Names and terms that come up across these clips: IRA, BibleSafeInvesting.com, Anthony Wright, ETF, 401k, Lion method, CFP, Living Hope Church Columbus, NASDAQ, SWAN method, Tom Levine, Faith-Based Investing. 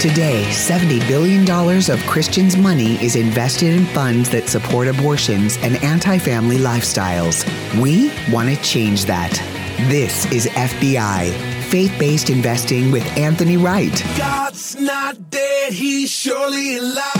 Today, $70 billion of Christians' money is invested in funds that support abortions and anti-family lifestyles. We want to change that. This is FBI, Faith-Based Investing with Anthony Wright. God's not dead, he's surely alive.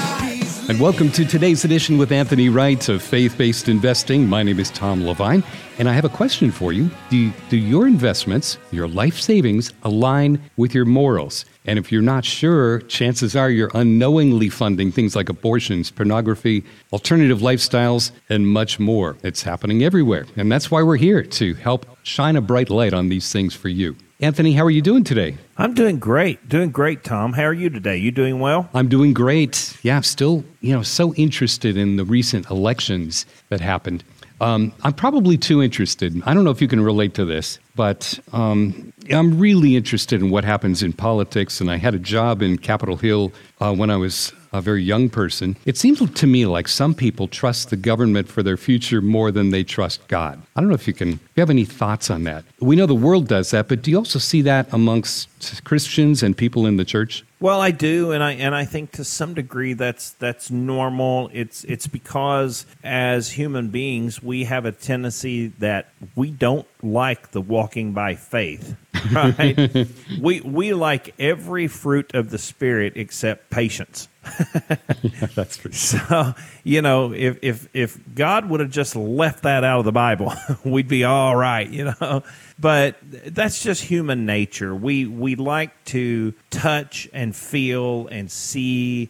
And welcome to today's edition with Anthony Wright of Faith-Based Investing. My name is Tom Levine, and I have a question for you. Do your investments, your life savings, align with your morals? And if you're not sure, chances are you're unknowingly funding things like abortions, pornography, alternative lifestyles, and much more. It's happening everywhere. And that's why we're here, to help shine a bright light on these things for you. Anthony, how are you doing today? I'm doing great. Doing great, Tom. How are you today? You doing well? I'm doing great. Yeah, I'm still, so interested in the recent elections that happened. I'm probably too interested. I don't know if you can relate to this, but I'm really interested in what happens in politics. And I had a job in Capitol Hill when I was a very young person. It seems to me like some people trust the government for their future more than they trust God. I don't know if you have any thoughts on that. We know the world does that, but do you also see that amongst Christians and people in the church? Well, I do, and I think to some degree that's normal. It's because as human beings we have a tendency that we don't like the walking by faith, right? we like every fruit of the Spirit except patience. Yeah, that's pretty cool. So, if God would have just left that out of the Bible, we'd be all right, But that's just human nature. We like to touch and feel and see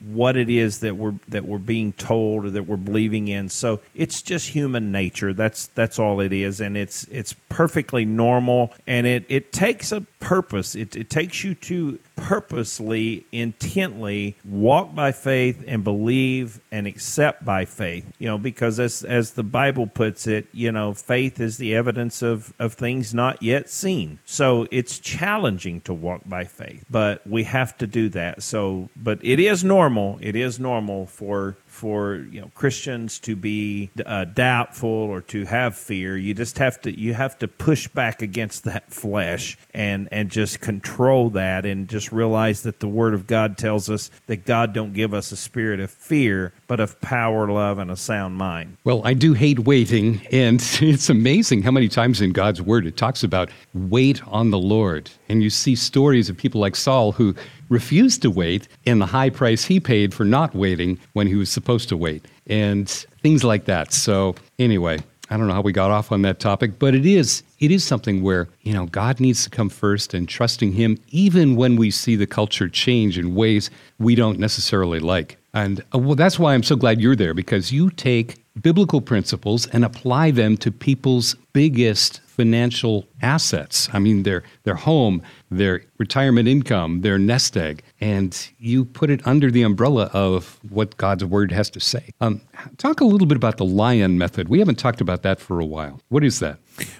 what it is that we're being told or that we're believing in. So it's just human nature. That's all it is, and it's perfectly normal. And it takes a purpose. It takes you to purposely, intently walk by faith and believe and accept by faith. Because as the Bible puts it, faith is the evidence of things not yet seen. So it's challenging to walk by faith, but we have to do that. So, but it is normal. It is normal for Christians to be doubtful or to have fear. You just have to push back against that flesh and just control that, and just realize that the Word of God tells us that God don't give us a spirit of fear, but of power, love, and a sound mind. Well, I do hate waiting, and it's amazing how many times in God's Word it talks about wait on the Lord. And you see stories of people like Saul who refused to wait, and the high price he paid for not waiting when he was supposed to wait, and things like that. So anyway, I don't know how we got off on that topic, but it is something where, God needs to come first, and trusting him even when we see the culture change in ways we don't necessarily like. And well, that's why I'm so glad you're there, because you take biblical principles and apply them to people's biggest financial assets. I mean, their home, their retirement income, their nest egg, and you put it under the umbrella of what God's Word has to say. Talk a little bit about the Lion method. We haven't talked about that for a while. What is that?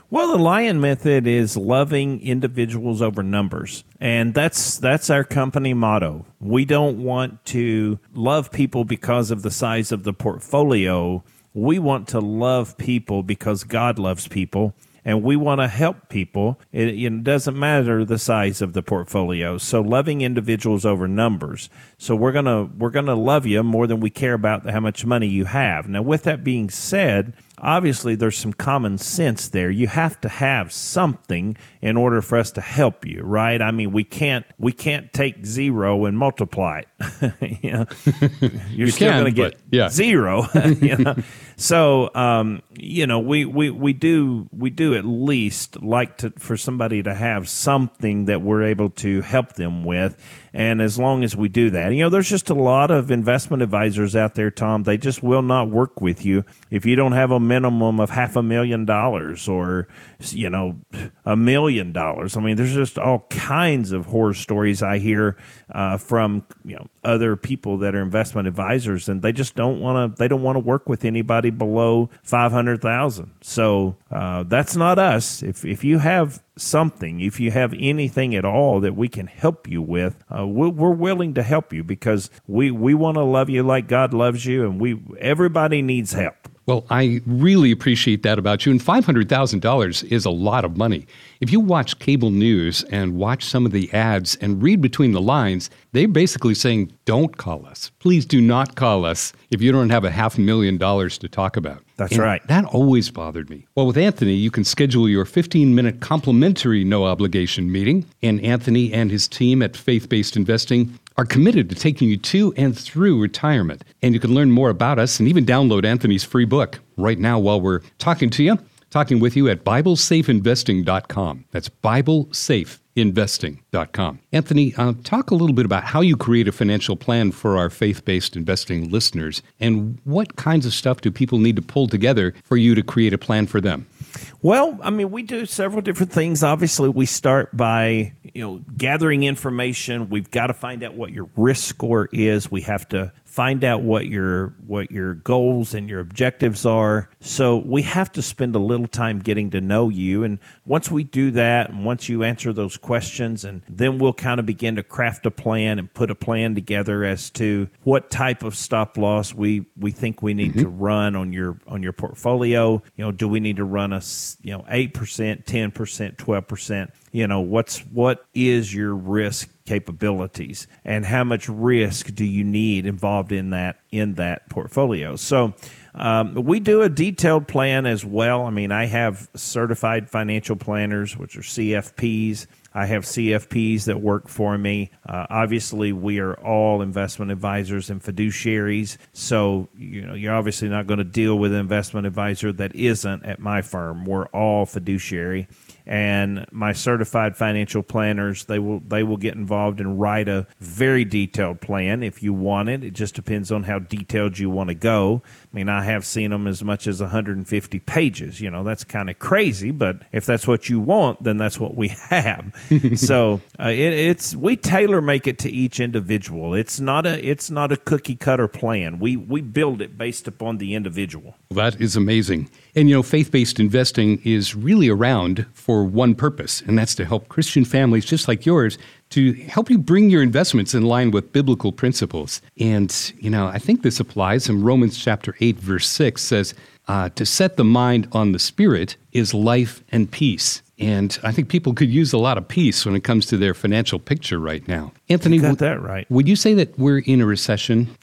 Well, the Lion method is loving individuals over numbers, and that's our company motto. We don't want to love people because of the size of the portfolio. We want to love people because God loves people. And we want to help people. It doesn't matter the size of the portfolio. So loving individuals over numbers. So we're gonna love you more than we care about how much money you have. Now, with that being said, obviously there's some common sense there. You have to have something in order for us to help you, right? I mean, we can't take zero and multiply it. You're still going to get zero. So we do at least like to, for somebody to have something that we're able to help them with. And as long as we do that, there's just a lot of investment advisors out there, Tom. They just will not work with you if you don't have a minimum of $500,000 or, $1 million. I mean, there's just all kinds of horror stories I hear from, other people that are investment advisors, and they just don't want to work with anybody below $500,000. So that's not us. If you have something, if you have anything at all that we can help you with, we're willing to help you, because we want to love you like God loves you, and everybody needs help. Well, I really appreciate that about you. And $500,000 is a lot of money. If you watch cable news and watch some of the ads and read between the lines, they're basically saying, don't call us. Please do not call us if you don't have $500,000 to talk about. That's right. That always bothered me. Well, with Anthony, you can schedule your 15-minute complimentary no-obligation meeting. And Anthony and his team at Faith-Based Investing are committed to taking you to and through retirement. And you can learn more about us and even download Anthony's free book right now while we're talking with you at BibleSafeInvesting.com. That's BibleSafeInvesting.com. Anthony, talk a little bit about how you create a financial plan for our faith-based investing listeners, and what kinds of stuff do people need to pull together for you to create a plan for them? Well, I mean, we do several different things. Obviously, we start by, gathering information. We've got to find out what your risk score is. We have to find out what your goals and your objectives are. So we have to spend a little time getting to know you. And once we do that, and once you answer those questions, and then we'll kind of begin to craft a plan and put a plan together as to what type of stop loss we think we need to run on your portfolio. Do we need to run a 8%, 10%, 12%? What is your risk capabilities, and how much risk do you need involved in that portfolio? So we do a detailed plan as well. I mean, I have certified financial planners, which are CFPs. I have CFPs that work for me. Obviously, we are all investment advisors and fiduciaries. So, you're obviously not going to deal with an investment advisor that isn't at my firm. We're all fiduciary. And my certified financial planners, they will get involved and write a very detailed plan if you want it. It just depends on how detailed you want to go. I mean, I have seen them as much as 150 pages. That's kind of crazy, but if that's what you want, then that's what we have. So we tailor make it to each individual. It's not a cookie cutter plan. We build it based upon the individual. Well, that is amazing. And faith-based investing is really around for one purpose, and that's to help Christian families just like yours to help you bring your investments in line with biblical principles. And, I think this applies in Romans chapter 8, verse 6 says, to set the mind on the Spirit is life and peace. And I think people could use a lot of peace when it comes to their financial picture right now. Anthony, would you say that we're in a recession?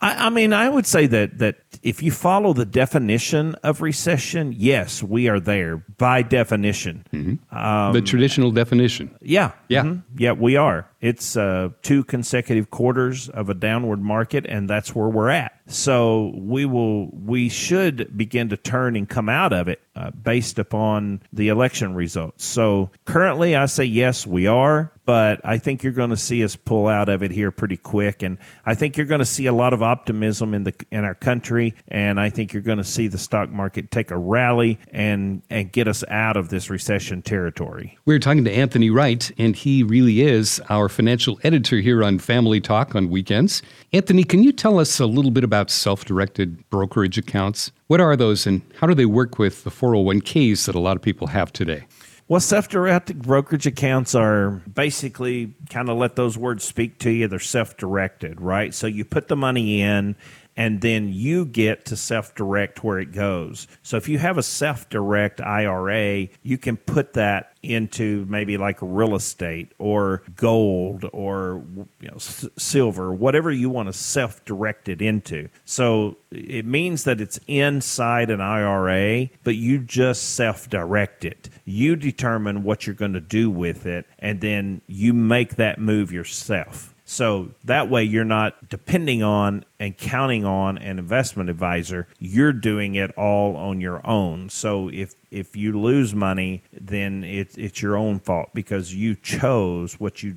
I would say that if you follow the definition of recession, yes, we are there by definition. Mm-hmm. The traditional definition. Yeah. Mm-hmm. Yeah, we are. It's 2 consecutive quarters of a downward market, and that's where we're at. So we should begin to turn and come out of it based upon the election results. So currently, I say yes, we are, but I think you're going to see us pull out of it here pretty quick, and I think you're going to see a lot of optimism in our country, and I think you're going to see the stock market take a rally and get us out of this recession territory. We're talking to Anthony Wright, and he really is our financial editor here on Family Talk on weekends. Anthony, can you tell us a little bit about self-directed brokerage accounts? What are those, and how do they work with the 401ks that a lot of people have today? Well, self-directed brokerage accounts are basically, kind of let those words speak to you, they're self-directed, right? So you put the money in, and then you get to self-direct where it goes. So if you have a self-direct IRA, you can put that into maybe like real estate or gold or silver, whatever you want to self-direct it into. So it means that it's inside an IRA, but you just self-direct it. You determine what you're going to do with it, and then you make that move yourself. So that way you're not depending on and counting on an investment advisor. You're doing it all on your own. So if you lose money, then it's your own fault because you chose what you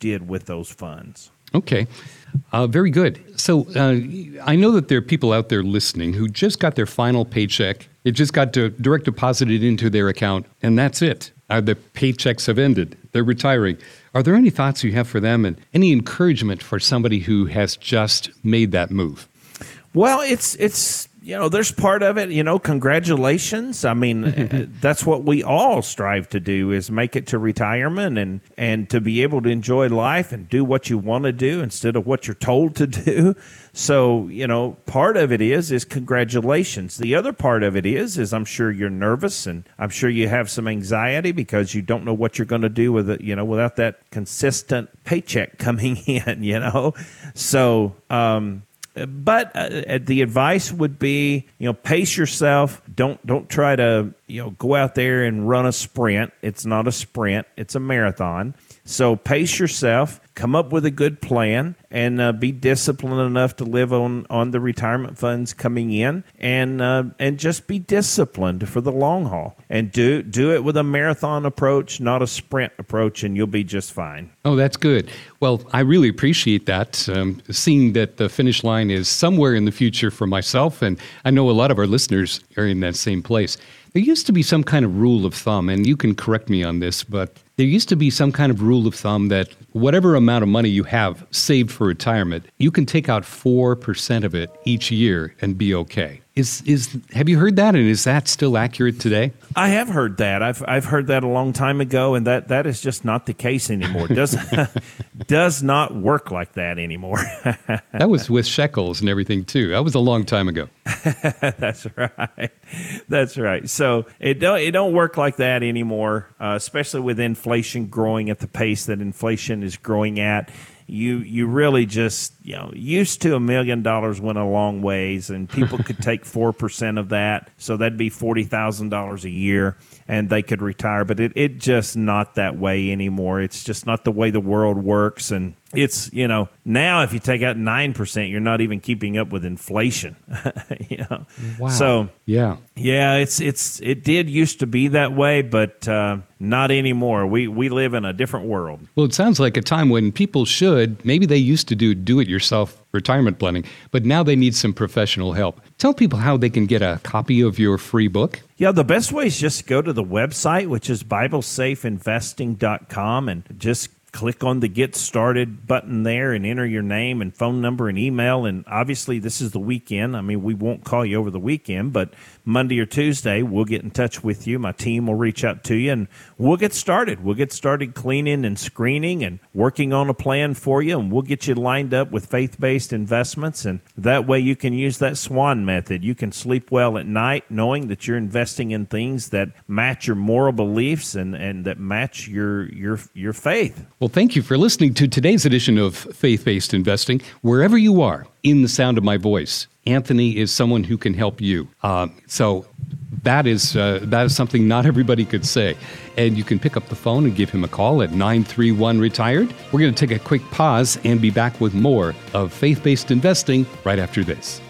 did with those funds. Okay. Very good. So I know that there are people out there listening who just got their final paycheck. It just got direct deposited into their account, and that's it. The paychecks have ended. They're retiring. Are there any thoughts you have for them and any encouragement for somebody who has just made that move? Well, it's you know, there's part of it, you know, congratulations. I mean, that's what we all strive to do, is make it to retirement and to be able to enjoy life and do what you want to do instead of what you're told to do. So, you know, part of it is congratulations. The other part of it is I'm sure you're nervous, and I'm sure you have some anxiety because you don't know what you're going to do with it, you know, without that consistent paycheck coming in, you know. So, but the advice would be, you know, pace yourself. Don't try to, you know, go out there and run a sprint. It's not a sprint. It's a marathon. So pace yourself, come up with a good plan, and be disciplined enough to live on the retirement funds coming in, and just be disciplined for the long haul, and do it with a marathon approach, not a sprint approach, and you'll be just fine. Oh, that's good. Well, I really appreciate that, seeing that the finish line is somewhere in the future for myself, and I know a lot of our listeners are in that same place. There used to be some kind of rule of thumb, and you can correct me on this, but there used to be some kind of rule of thumb that whatever amount of money you have saved for retirement, you can take out 4% of it each year and be okay. Have you heard that, and is that still accurate today? I have heard that. I've heard that a long time ago, and that is just not the case anymore. It does not work like that anymore. That was with shekels and everything too. That was a long time ago. That's right. That's right. So it don't work like that anymore, especially with inflation growing at the pace that inflation is growing at. You really just, you know, used to $1 million went a long ways, and people could take 4% of that. So that'd be $40,000 a year, and they could retire. But it just not that way anymore. It's just not the way the world works. And it's, you know, now if you take out 9%, you're not even keeping up with inflation. You know? Wow. So yeah, it did used to be that way, but not anymore. We live in a different world. Well, it sounds like a time when people should, maybe they used to do it yourself retirement planning, but now they need some professional help. Tell people how they can get a copy of your free book. Yeah, the best way is just go to the website, which is BibleSafeInvesting.com, and just click on the Get Started button there and enter your name and phone number and email. And obviously, this is the weekend. I mean, we won't call you over the weekend, but Monday or Tuesday, we'll get in touch with you. My team will reach out to you, and we'll get started. We'll get started cleaning and screening and working on a plan for you, and we'll get you lined up with faith-based investments. And that way, you can use that SWAN method. You can sleep well at night knowing that you're investing in things that match your moral beliefs and that match your faith. Well, thank you for listening to today's edition of Faith-Based Investing. Wherever you are, in the sound of my voice, Anthony is someone who can help you. So that is something not everybody could say. And you can pick up the phone and give him a call at 931-RETIRED. We're going to take a quick pause and be back with more of Faith-Based Investing right after this.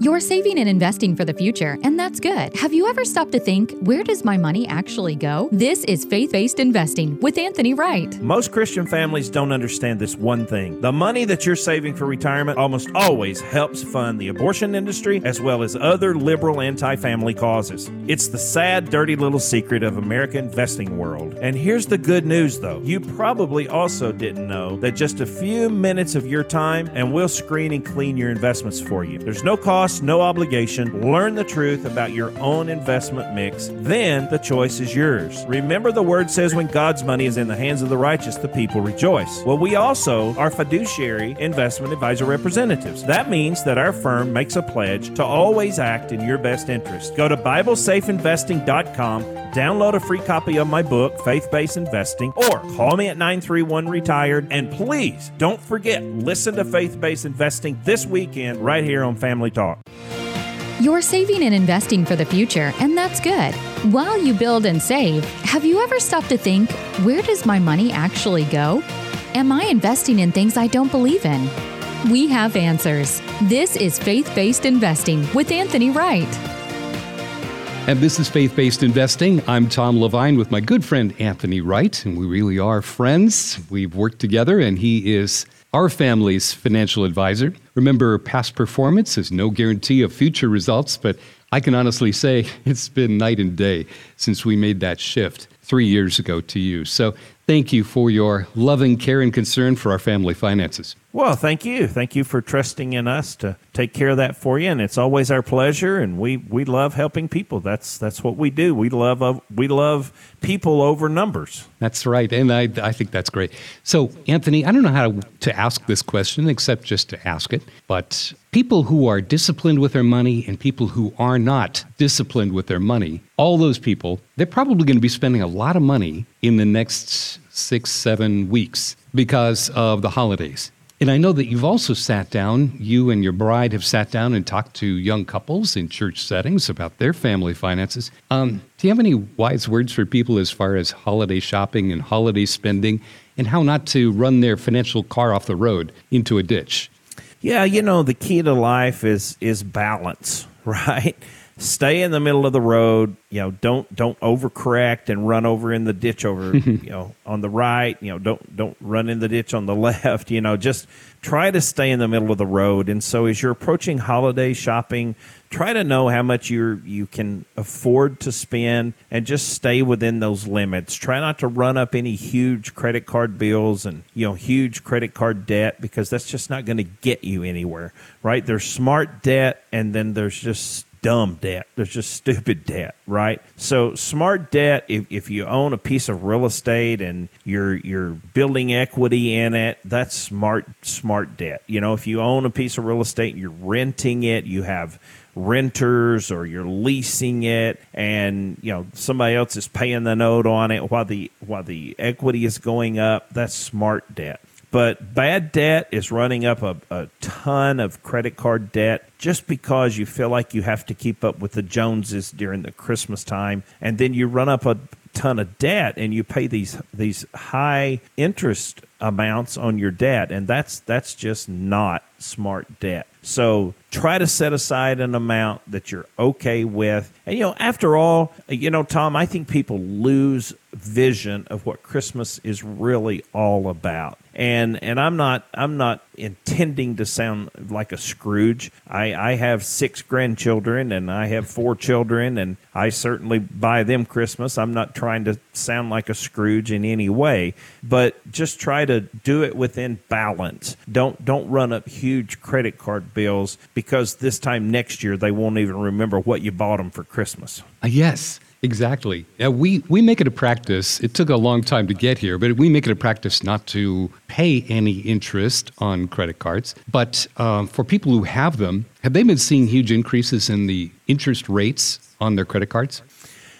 You're saving and investing for the future, and that's good. Have you ever stopped to think, where does my money actually go? This is Faith-Based Investing with Anthony Wright. Most Christian families don't understand this one thing. The money that you're saving for retirement almost always helps fund the abortion industry as well as other liberal anti-family causes. It's the sad, dirty little secret of American investing world. And here's the good news, though. You probably also didn't know that just a few minutes of your time, and we'll screen and clean your investments for you. There's no cost, no obligation. Learn the truth about your own investment mix. Then the choice is yours. Remember, the word says when God's money is in the hands of the righteous, the people rejoice. Well, we also are fiduciary investment advisor representatives. That means that our firm makes a pledge to always act in your best interest. Go to BibleSafeInvesting.com, download a free copy of my book, Faith-Based Investing, or call me at 931-RETIRED. And please don't forget, listen to Faith-Based Investing this weekend right here on Family Talk. You're saving and investing for the future, and that's good. While you build and save, have you ever stopped to think, where does my money actually go? Am I investing in things I don't believe in? We have answers. This is Faith-Based Investing with Anthony Wright. And this is Faith-Based Investing. I'm Tom Levine with my good friend Anthony Wright, and we really are friends. We've worked together, and he is our family's financial advisor. Remember, past performance is no guarantee of future results, but I can honestly say it's been night and day since we made that shift 3 years ago to you. So thank you for your loving care and concern for our family finances. Well, thank you. Thank you for trusting in us to take care of that for you. And it's always our pleasure, and we love helping people. That's what we do. We love people over numbers. That's right, and I think that's great. So, Anthony, I don't know how to ask this question except just to ask it, but people who are disciplined with their money and people who are not disciplined with their money, all those people, they're probably going to be spending a lot of money in the next 6-7 weeks because of the holidays. And I know that you've also sat down, you and your bride have sat down and talked to young couples in church settings about their family finances. Do you have any wise words for people as far as holiday shopping and holiday spending and how not to run their financial car off the road into a ditch? Yeah, you know, the key to life is balance, right? Stay in the middle of the road, you know, don't overcorrect and run over in the ditch over, you know, on the right, you know, don't run in the ditch on the left, you know, just try to stay in the middle of the road. And so as you're approaching holiday shopping, try to know how much you can afford to spend and just stay within those limits. Try not to run up any huge credit card bills and, you know, huge credit card debt, because that's just not going to get you anywhere, right? There's smart debt and then there's just dumb debt. There's just stupid debt, right? So smart debt, if you own a piece of real estate and you're building equity in it, that's smart debt. You know, if you own a piece of real estate and you're renting it, you have renters or you're leasing it and, you know, somebody else is paying the note on it while the equity is going up, that's smart debt. But bad debt is running up a ton of credit card debt just because you feel like you have to keep up with the Joneses during the Christmas time. And then you run up a ton of debt and you pay these high interest amounts on your debt. And that's just not smart debt. So try to set aside an amount that you're okay with. And, you know, after all, you know, Tom, I think people lose vision of what Christmas is really all about. And I'm not intending to sound like a Scrooge. I have 6 grandchildren and I have 4 children and I certainly buy them Christmas. I'm not trying to sound like a Scrooge in any way, but just try to do it within balance. Don't run up huge credit card bills because this time next year they won't even remember what you bought them for Christmas. Yes. Exactly. Yeah, we make it a practice. It took a long time to get here, but we make it a practice not to pay any interest on credit cards. But for people who have them, have they been seeing huge increases in the interest rates on their credit cards?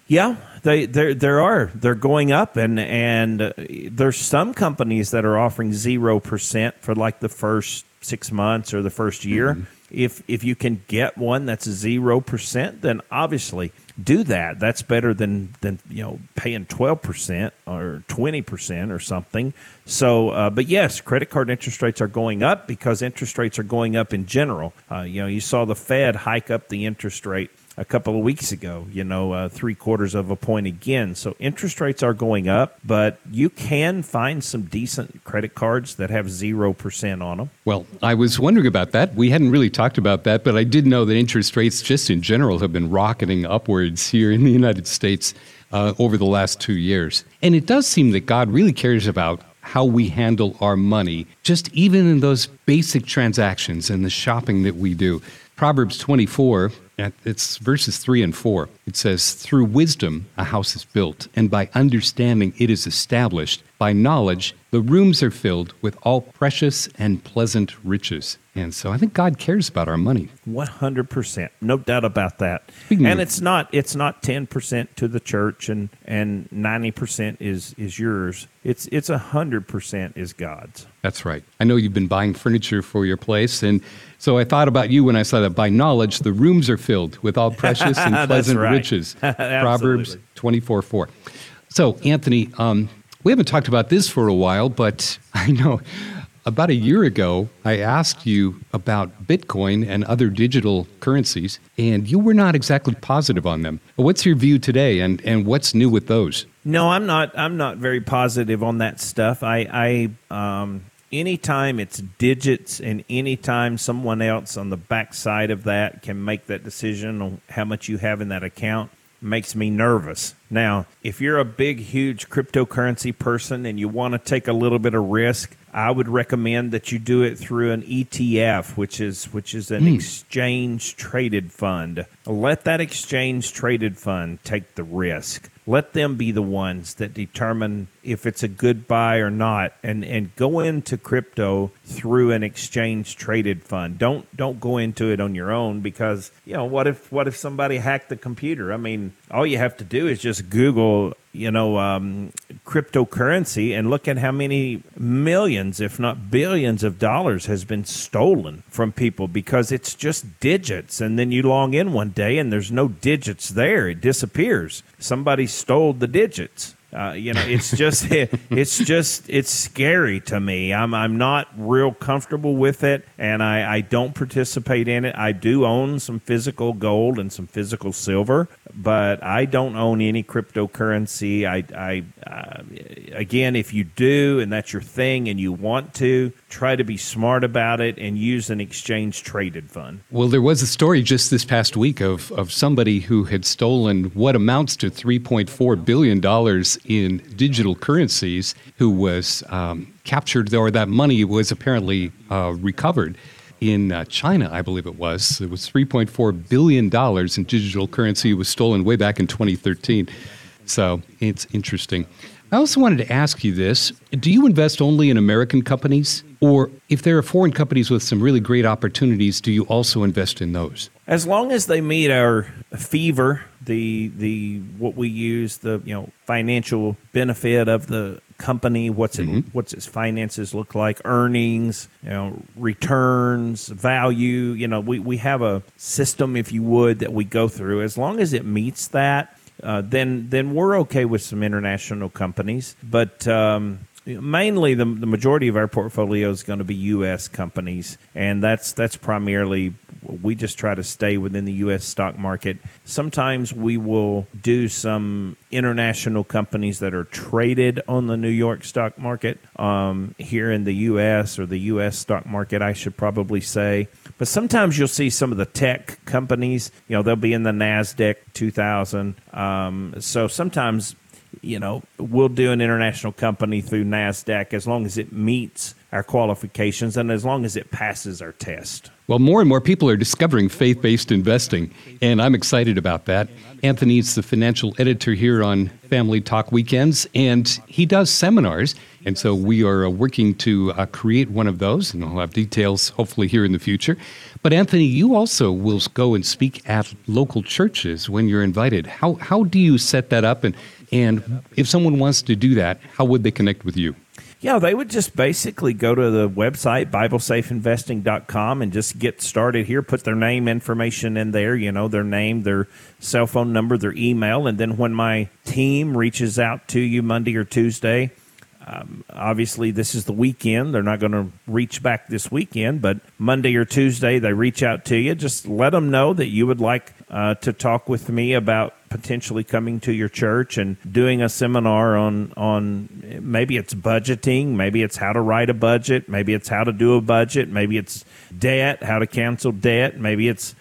Yeah, they're going up, and there's some companies that are offering 0% for like the first 6 months or the first year. Mm-hmm. If you can get one that's 0%, then obviously do that. That's better than you know, paying 12% or 20% or something. So, but yes, credit card interest rates are going up because interest rates are going up in general. You know, you saw the Fed hike up the interest rate a couple of weeks ago, you know, 0.75 points again. So interest rates are going up, but you can find some decent credit cards that have 0% on them. Well, I was wondering about that. We hadn't really talked about that, but I did know that interest rates just in general have been rocketing upwards here in the United States over the last 2 years. And it does seem that God really cares about how we handle our money, just even in those basic transactions and the shopping that we do. Proverbs 24, it's verses 3 and 4. It says, "Through wisdom a house is built, and by understanding it is established. By knowledge the rooms are filled with all precious and pleasant riches." And so I think God cares about our money. 100%. No doubt about that. And it's not 10% to the church and 90% is yours. It's 100% is God's. That's right. I know you've been buying furniture for your place, and so I thought about you when I saw that. By knowledge the rooms are filled with all precious and pleasant riches. Proverbs 24:4. So, Anthony, we haven't talked about this for a while, but I know about a year ago, I asked you about Bitcoin and other digital currencies, and you were not exactly positive on them. What's your view today, and what's new with those? No, I'm not very positive on that stuff. I anytime it's digits and anytime someone else on the backside of that can make that decision on how much you have in that account, makes me nervous. Now, if you're a big, huge cryptocurrency person and you want to take a little bit of risk, I would recommend that you do it through an ETF, which is an exchange-traded fund. Let that exchange-traded fund take the risk. Let them be the ones that determine if it's a good buy or not, and go into crypto through an exchange-traded fund. Don't go into it on your own, because, you know, what if somebody hacked the computer? I mean, all you have to do is just Google, cryptocurrency, and look at how many millions, if not billions of dollars has been stolen from people because it's just digits. And then you log in one day and there's no digits there. It disappears. Somebody stole the digits. It's scary to me. I'm not real comfortable with it, and I don't participate in it. I do own some physical gold and some physical silver, but I don't own any cryptocurrency. I again, if you do and that's your thing and you want to, try to be smart about it and use an exchange traded fund. Well, there was a story just this past week of somebody who had stolen what amounts to $3.4 billion in digital currencies, who was captured, or that money was apparently recovered in China, I believe it was. It was $3.4 billion in digital currency. It was stolen way back in 2013. So it's interesting. I also wanted to ask you this. Do you invest only in American companies? Or if there are foreign companies with some really great opportunities, do you also invest in those? As long as they meet our fever, the what we use, the financial benefit of the company, what's its finances look like, earnings, returns, value. We have a system, if you would, that we go through. As long as it meets that, then we're okay with some international companies. But mainly the majority of our portfolio is going to be U.S. companies, and that's primarily, we just try to stay within the U.S. stock market. Sometimes we will do some international companies that are traded on the New York stock market here in the U.S., or the U.S. stock market, I should probably say. But sometimes you'll see some of the tech companies, they'll be in the NASDAQ 2000. So sometimes, we'll do an international company through NASDAQ as long as it meets our qualifications and as long as it passes our test. Well, more and more people are discovering faith-based investing, and I'm excited about that. Anthony is the financial editor here on Family Talk Weekends, and he does seminars, and so we are working to create one of those, and I'll have details hopefully here in the future. But Anthony, you also will go and speak at local churches when you're invited. How do you set that up, and if someone wants to do that, how would they connect with you? Yeah, they would just basically go to the website, BibleSafeInvesting.com, and just get started here, put their name information in there, their name, their cell phone number, their email, and then when my team reaches out to you Monday or Tuesday, obviously this is the weekend, they're not going to reach back this weekend, but Monday or Tuesday they reach out to you. Just let them know that you would like to talk with me about potentially coming to your church and doing a seminar on maybe it's budgeting, maybe it's how to write a budget, maybe it's how to do a budget, maybe it's debt, how to cancel debt, maybe it's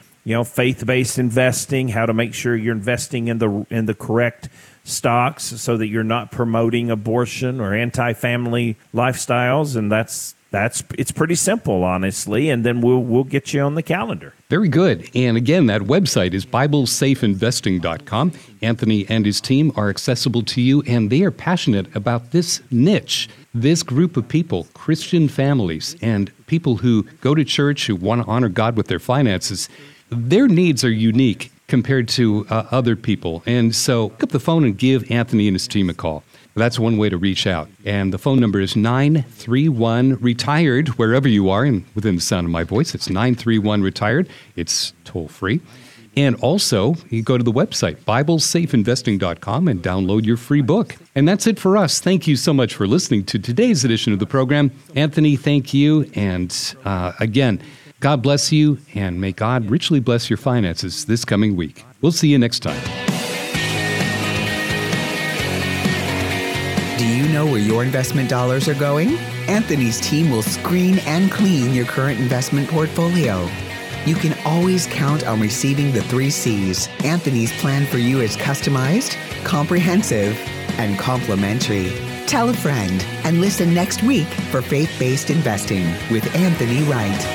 faith-based investing, how to make sure you're investing in the correct stocks so that you're not promoting abortion or anti-family lifestyles, and that's it's pretty simple, honestly, and then we'll get you on the calendar. Very good. And again, that website is BibleSafeInvesting.com. Anthony and his team are accessible to you, and they are passionate about this niche, this group of people, Christian families, and people who go to church, who want to honor God with their finances. Their needs are unique compared to other people. And so pick up the phone and give Anthony and his team a call. That's one way to reach out. And the phone number is 931-RETIRED, wherever you are, and within the sound of my voice, it's 931-RETIRED. It's toll-free. And also, you go to the website, BibleSafeInvesting.com, and download your free book. And that's it for us. Thank you so much for listening to today's edition of the program. Anthony, thank you. And again, God bless you, and may God richly bless your finances this coming week. We'll see you next time. Do you know where your investment dollars are going? Anthony's team will screen and clean your current investment portfolio. You can always count on receiving the 3 C's. Anthony's plan for you is customized, comprehensive, and complimentary. Tell a friend and listen next week for Faith-Based Investing with Anthony Wright.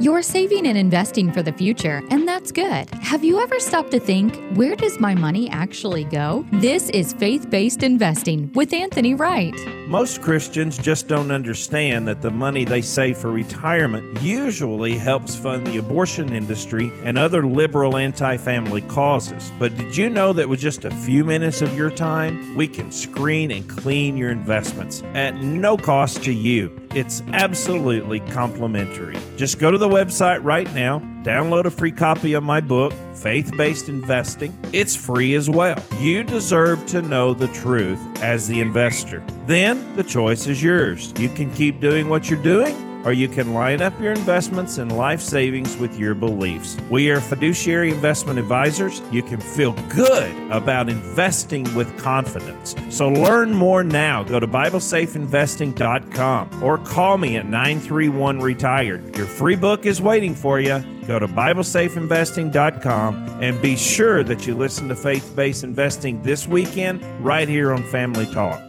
You're saving and investing for the future, and that's good. Have you ever stopped to think, where does my money actually go? This is Faith-Based Investing with Anthony Wright. Most Christians just don't understand that the money they save for retirement usually helps fund the abortion industry and other liberal anti-family causes. But did you know that with just a few minutes of your time, we can screen and clean your investments at no cost to you? It's absolutely complimentary. Just go to the website right now, download a free copy of my book, Faith-Based Investing. It's free as well. You deserve to know the truth as the investor. Then the choice is yours. You can keep doing what you're doing, or you can line up your investments and life savings with your beliefs. We are fiduciary investment advisors. You can feel good about investing with confidence. So learn more now. Go to BibleSafeInvesting.com or call me at 931-RETIRED. Your free book is waiting for you. Go to BibleSafeInvesting.com and be sure that you listen to Faith-Based Investing this weekend right here on Family Talk.